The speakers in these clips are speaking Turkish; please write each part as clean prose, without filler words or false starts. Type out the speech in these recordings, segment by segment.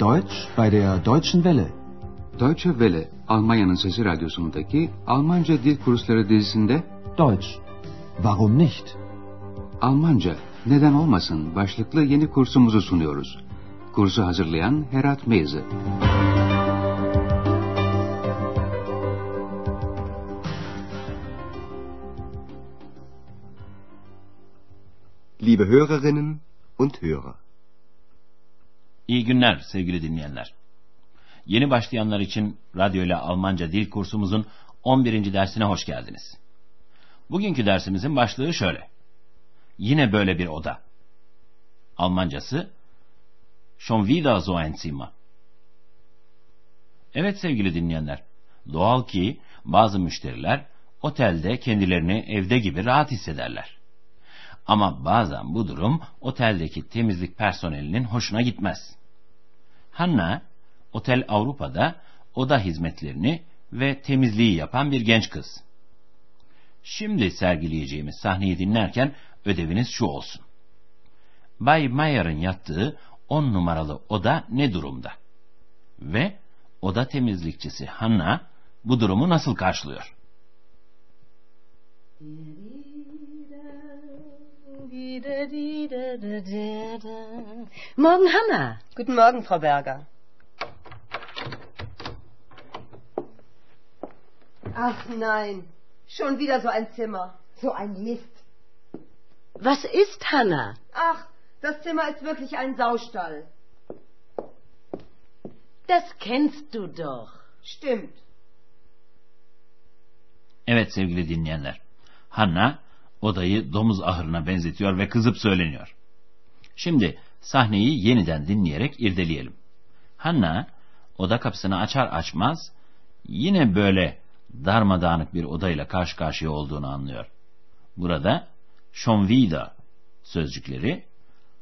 Deutsch bei der Deutschen Welle. Deutsche Welle, Almanya'nın Sesi Radyosu'ndaki Almanca Dil Kursları dizisinde Deutsch. Warum nicht? Almanca, neden olmasın başlıklı yeni kursumuzu sunuyoruz. Kursu hazırlayan Herat Meze. Liebe Hörerinnen und Hörer. İyi günler sevgili dinleyenler. Yeni başlayanlar için Radyo ile Almanca Dil Kursumuzun 11. dersine hoş geldiniz. Bugünkü dersimizin başlığı şöyle. Yine böyle bir oda. Almancası Schon wieder so ein Zimmer. Evet sevgili dinleyenler, doğal ki bazı müşteriler otelde kendilerini evde gibi rahat hissederler. Ama bazen bu durum oteldeki temizlik personelinin hoşuna gitmez. Hanna, Otel Avrupa'da oda hizmetlerini ve temizliği yapan bir genç kız. Şimdi sergileyeceğimiz sahneyi dinlerken ödeviniz şu olsun. Bay Mayer'ın yattığı 10 numaralı oda ne durumda? Ve oda temizlikçisi Hanna bu durumu nasıl karşılıyor? Morgen, Hanna. Guten Morgen, Frau Berger. Ach nein, schon wieder so ein Zimmer, so ein Mist. Was ist, Hanna? Ach, das Zimmer ist wirklich ein Saustall. Das kennst du doch. Stimmt. Evet sevgili dinleyenler, Hanna odayı domuz ahırına benzetiyor ve kızıp söyleniyor. Şimdi sahneyi yeniden dinleyerek irdeleyelim. Hanna oda kapısını açar açmaz yine böyle darmadağınık bir odayla karşı karşıya olduğunu anlıyor. Burada schon wieder sözcükleri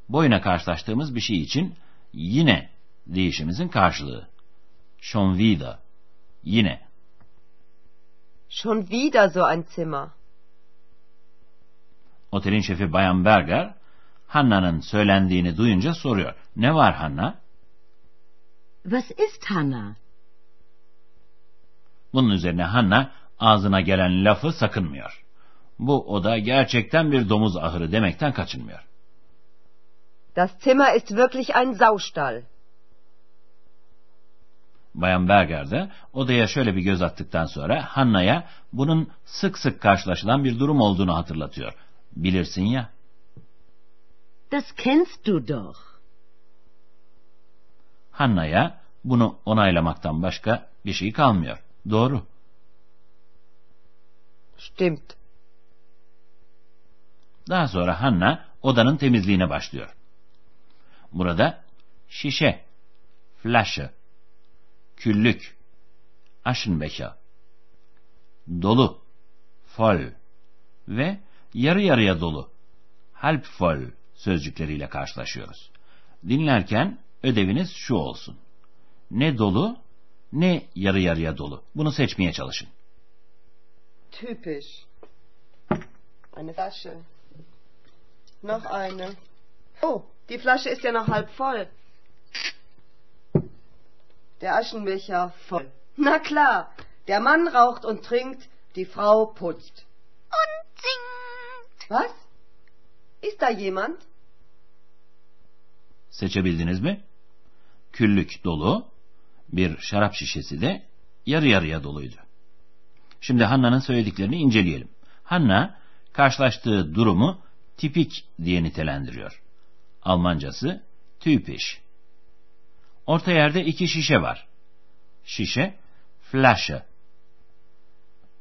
boyuna karşılaştığımız bir şey için yine deyişimizin karşılığı. Schon wieder, yine. Schon wieder so ein Zimmer. Otelin şefi Bayan Berger, Hanna'nın söylendiğini duyunca soruyor. Ne var Hanna? Was ist Hanna? Bunun üzerine Hanna ağzına gelen lafı sakınmıyor. Bu oda gerçekten bir domuz ahırı demekten kaçınmıyor. Das Zimmer ist wirklich ein Saustall. Bayan Berger de odaya şöyle bir göz attıktan sonra Hanna'ya bunun sık sık karşılaşılan bir durum olduğunu hatırlatıyor. Bilirsin ya. Das kennst du doch. Hanna'ya bunu onaylamaktan başka bir şey kalmıyor. Doğru. Stimmt. Daha sonra Hanna odanın temizliğine başlıyor. Burada şişe, flaşı, küllük, aşınbeşa, dolu, voll ve yarı yarıya dolu, halb voll sözcükleriyle karşılaşıyoruz. Dinlerken ödeviniz şu olsun. Ne dolu, ne yarı yarıya dolu. Bunu seçmeye çalışın. Typisch. Eine Flasche. Noch eine. Oh, die Flasche ist ja noch halb voll. Der Aschenbecher voll. Na klar, der Mann raucht und trinkt, die Frau putzt. Und singt. Was? Ist da jemand? Seçebildiniz mi? Küllük dolu, bir şarap şişesi de yarı yarıya doluydu. Şimdi Hanna'nın söylediklerini inceleyelim. Hanna karşılaştığı durumu tipik diye nitelendiriyor. Almancası typisch. Orta yerde iki şişe var. Şişe, Flasche.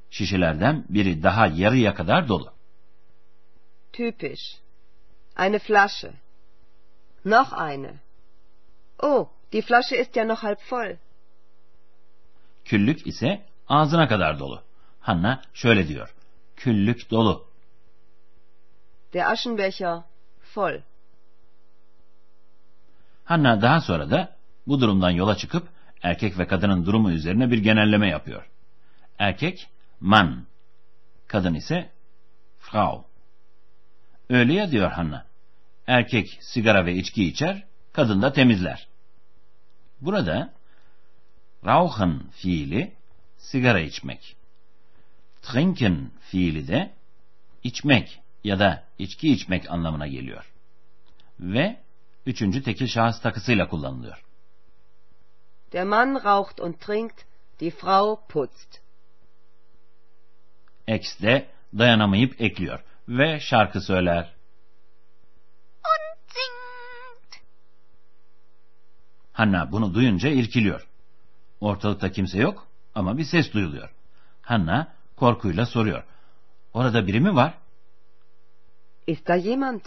Şişelerden biri daha yarıya kadar dolu. Typisch. Eine Flasche. Noch eine. Oh, die Flasche ist ja noch halb voll. Küllük ise ağzına kadar dolu. Hanna şöyle diyor. Küllük dolu. Der Aschenbecher voll. Hanna daha sonra da bu durumdan yola çıkıp erkek ve kadının durumu üzerine bir genelleme yapıyor. Erkek Mann, kadın ise Frau. Öyle ya diyor Hanna. Erkek sigara ve içki içer, kadın da temizler. Burada rauchen fiili sigara içmek. Trinken fiili de içmek ya da içki içmek anlamına geliyor. Ve üçüncü tekil şahıs takısıyla kullanılıyor. Der Mann raucht und trinkt, die Frau putzt. Ex de dayanamayıp ekliyor ve şarkı söyler. Und singt. Hanna bunu duyunca irkiliyor. Ortalıkta kimse yok ama bir ses duyuluyor. Hanna korkuyla soruyor. Orada biri mi var? Ist da jemand?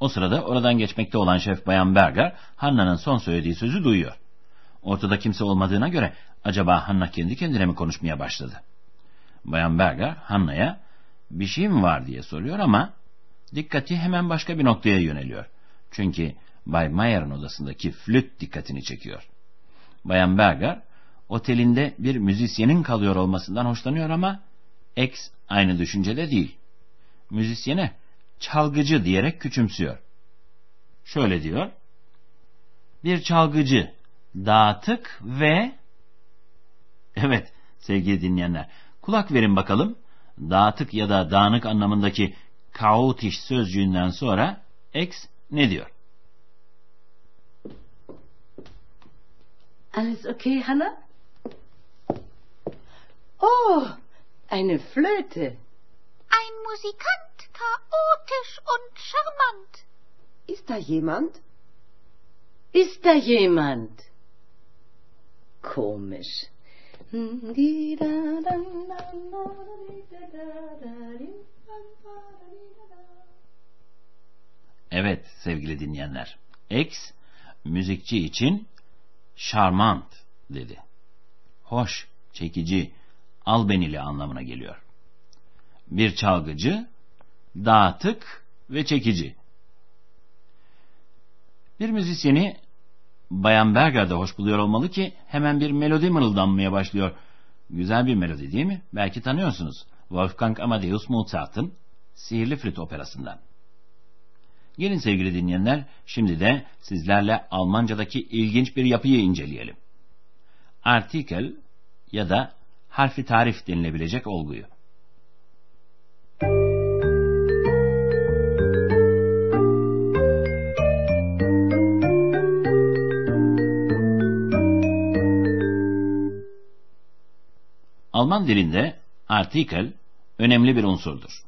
O sırada oradan geçmekte olan şef Bayan Berger, Hanna'nın son söylediği sözü duyuyor. Ortada kimse olmadığına göre acaba Hanna kendi kendine mi konuşmaya başladı? Bayan Berger Hanna'ya bir şey mi var diye soruyor ama dikkati hemen başka bir noktaya yöneliyor. Çünkü Bay Mayer'ın odasındaki flüt dikkatini çekiyor. Bayan Berger otelinde bir müzisyenin kalıyor olmasından hoşlanıyor ama X aynı düşüncede değil. Müzisyene çalgıcı diyerek küçümsüyor. Şöyle diyor: bir çalgıcı, dağıtık ve... Evet sevgili dinleyenler, kulak verin bakalım. Dağıtık ya da dağınık anlamındaki kaotiş sözcüğünden sonra X ne diyor? Alles okay, Hanna? Oh, eine Flöte. Ein Musikant, chaotisch und charmant. Ist da jemand? Ist da jemand? Komisch. Evet sevgili dinleyenler, X müzikçi için şarmant dedi. Hoş, çekici, albenili anlamına geliyor. Bir çalgıcı, dağıtık ve çekici. Bir müzisyeni Bayan Berger de hoş buluyor olmalı ki hemen bir melodi mırıldanmaya başlıyor. Güzel bir melodi değil mi? Belki tanıyorsunuz. Wolfgang Amadeus Mozart'ın Sihirli Flüt operasından. Gelin sevgili dinleyenler, şimdi de sizlerle Almancadaki ilginç bir yapıyı inceleyelim. Artikel ya da harfi tarif denilebilecek olguyu. Alman dilinde artikel önemli bir unsurdur.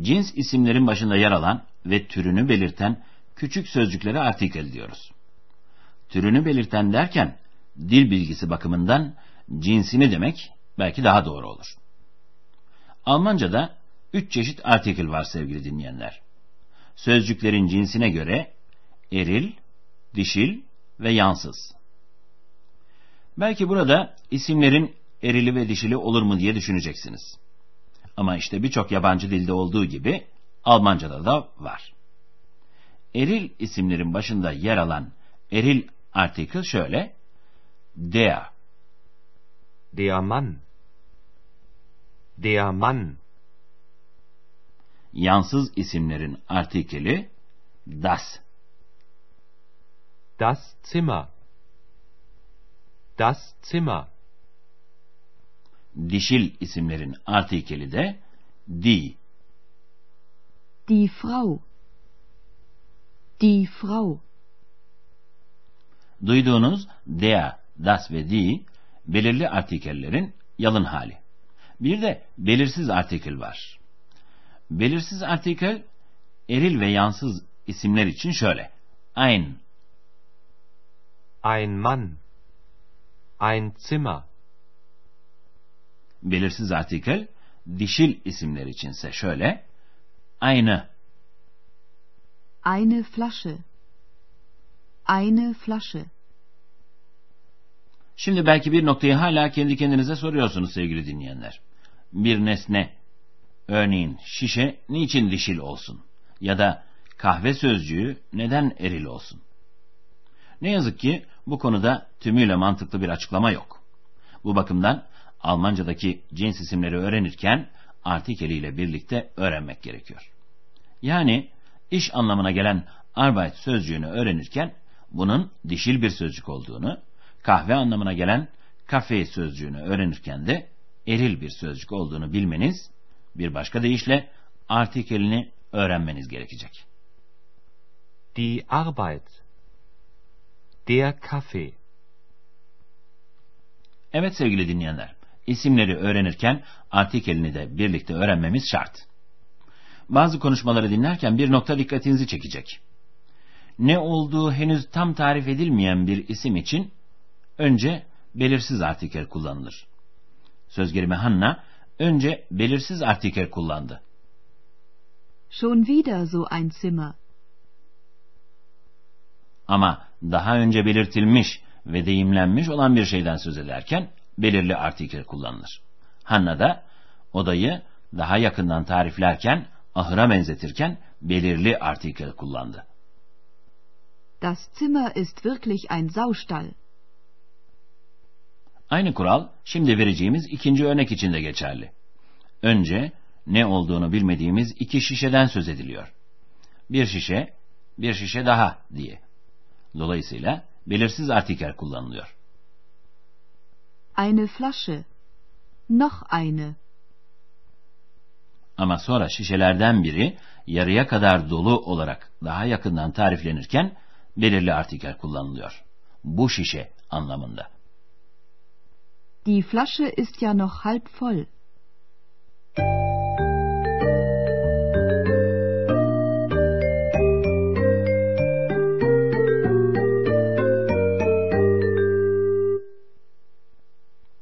Cins isimlerin başında yer alan ve türünü belirten küçük sözcüklere artikel diyoruz. Türünü belirten derken dil bilgisi bakımından cinsini demek belki daha doğru olur. Almanca'da 3 çeşit artikel var sevgili dinleyenler. Sözcüklerin cinsine göre eril, dişil ve yansız. Belki burada isimlerin erili ve dişili olur mu diye düşüneceksiniz. Ama işte birçok yabancı dilde olduğu gibi Almanca'da da var. Eril isimlerin başında yer alan eril artikel şöyle: der, der Mann, der Mann. Yansız isimlerin artikeli das, das Zimmer, das Zimmer. Dişil isimlerin artikeli de die, die Frau, die Frau. Duyduğunuz der, das ve die belirli artikellerin yalın hali. Bir de belirsiz artikel var. Belirsiz artikel eril ve yansız isimler için şöyle: ein, ein Mann, ein Zimmer. Belirsiz artikel dişil isimler içinse şöyle: eine, eine Flasche, eine Flasche. Şimdi belki bir noktayı hala kendi kendinize soruyorsunuz sevgili dinleyenler. Bir nesne, örneğin şişe, niçin dişil olsun? Ya da kahve sözcüğü neden eril olsun? Ne yazık ki bu konuda tümüyle mantıklı bir açıklama yok. Bu bakımdan Almancadaki cins isimleri öğrenirken artikeliyle birlikte öğrenmek gerekiyor. Yani iş anlamına gelen Arbeit sözcüğünü öğrenirken bunun dişil bir sözcük olduğunu, kahve anlamına gelen kafe sözcüğünü öğrenirken de eril bir sözcük olduğunu bilmeniz, bir başka deyişle artikelini öğrenmeniz gerekecek. Die Arbeit, der Kaffee. Evet sevgili dinleyenler, isimleri öğrenirken artikelini de birlikte öğrenmemiz şart. Bazı konuşmaları dinlerken bir nokta dikkatinizi çekecek. Ne olduğu henüz tam tarif edilmeyen bir isim için önce belirsiz artikel kullanılır. Söz gelimi Hanna önce belirsiz artikel kullandı. Schon wieder so ein Zimmer. Ama daha önce belirtilmiş ve deyimlenmiş olan bir şeyden söz ederken belirli artikel kullanılır. Hanna da odayı daha yakından tariflerken, ahıra benzetirken belirli artikel kullandı. Das Zimmer ist wirklich ein Saustall. Aynı kural şimdi vereceğimiz ikinci örnek için de geçerli. Önce ne olduğunu bilmediğimiz iki şişeden söz ediliyor. Bir şişe, bir şişe daha diye. Dolayısıyla belirsiz artikel kullanılıyor. Eine Flasche, noch eine. Ama sonra şişelerden biri yarıya kadar dolu olarak daha yakından tariflenirken belirli artikel kullanılıyor. Bu şişe anlamında. Die Flasche ist ja noch halb voll.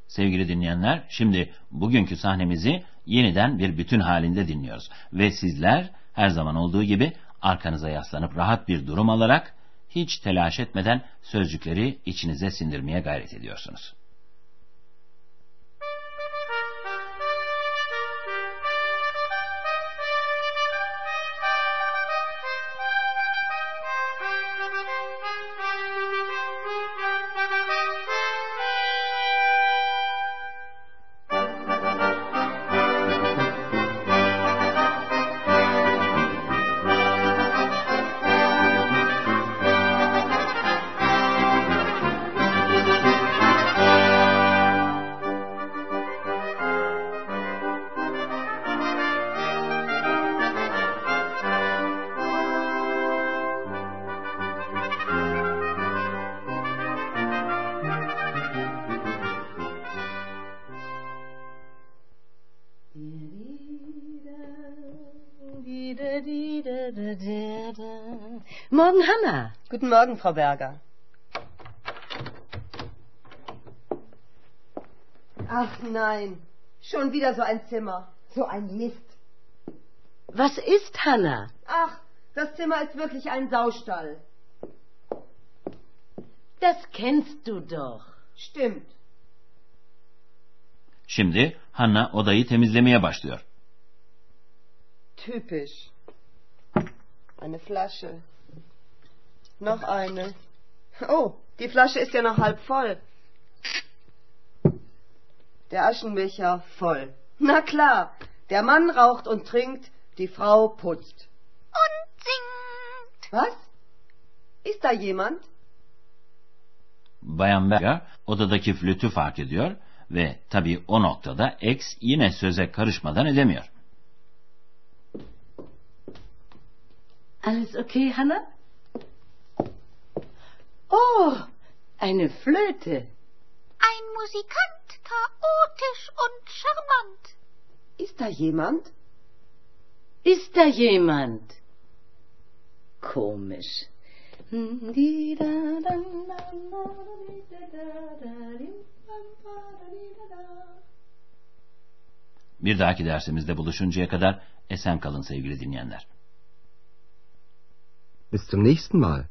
Sevgili dinleyenler, şimdi bugünkü sahnemizi yeniden bir bütün halinde dinliyoruz. Ve sizler her zaman olduğu gibi arkanıza yaslanıp rahat bir durum alarak hiç telaş etmeden sözcükleri içinize sindirmeye gayret ediyorsunuz. Morgen, Hanna. Guten Morgen, Frau Berger. Ach nein, schon wieder so ein Zimmer. So ein Mist. Was ist, Hanna? Ach, das Zimmer ist wirklich ein Saustall. Das kennst du doch. Stimmt. Şimdi Hanna odayı temizlemeye başlıyor. Typisch. Eine Flasche. Noch eine. Oh, die Flasche ist ja noch halb voll. Der Aschenbecher voll. Na klar, der Mann raucht und trinkt, die Frau putzt. Und singt. Was? Ist da jemand? Bayan Berger odadaki flütü fark ediyor ve tabii o noktada X yine söze karışmadan edemiyor. Alles okay, Hanna? Oh, eine Flöte. Ein Musikant, chaotisch und charmant. Ist da jemand? Ist da jemand? Komisch. Bir dahaki dersimizde buluşuncaya kadar esen kalın sevgili dinleyenler. Bis zum nächsten Mal.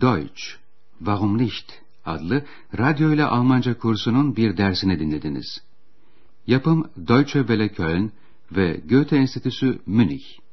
Deutsch. Warum nicht? Adlı radyo ile Almanca kursunun bir dersini dinlediniz. Yapım Deutsche Welle Köln ve Goethe Enstitüsü Münih.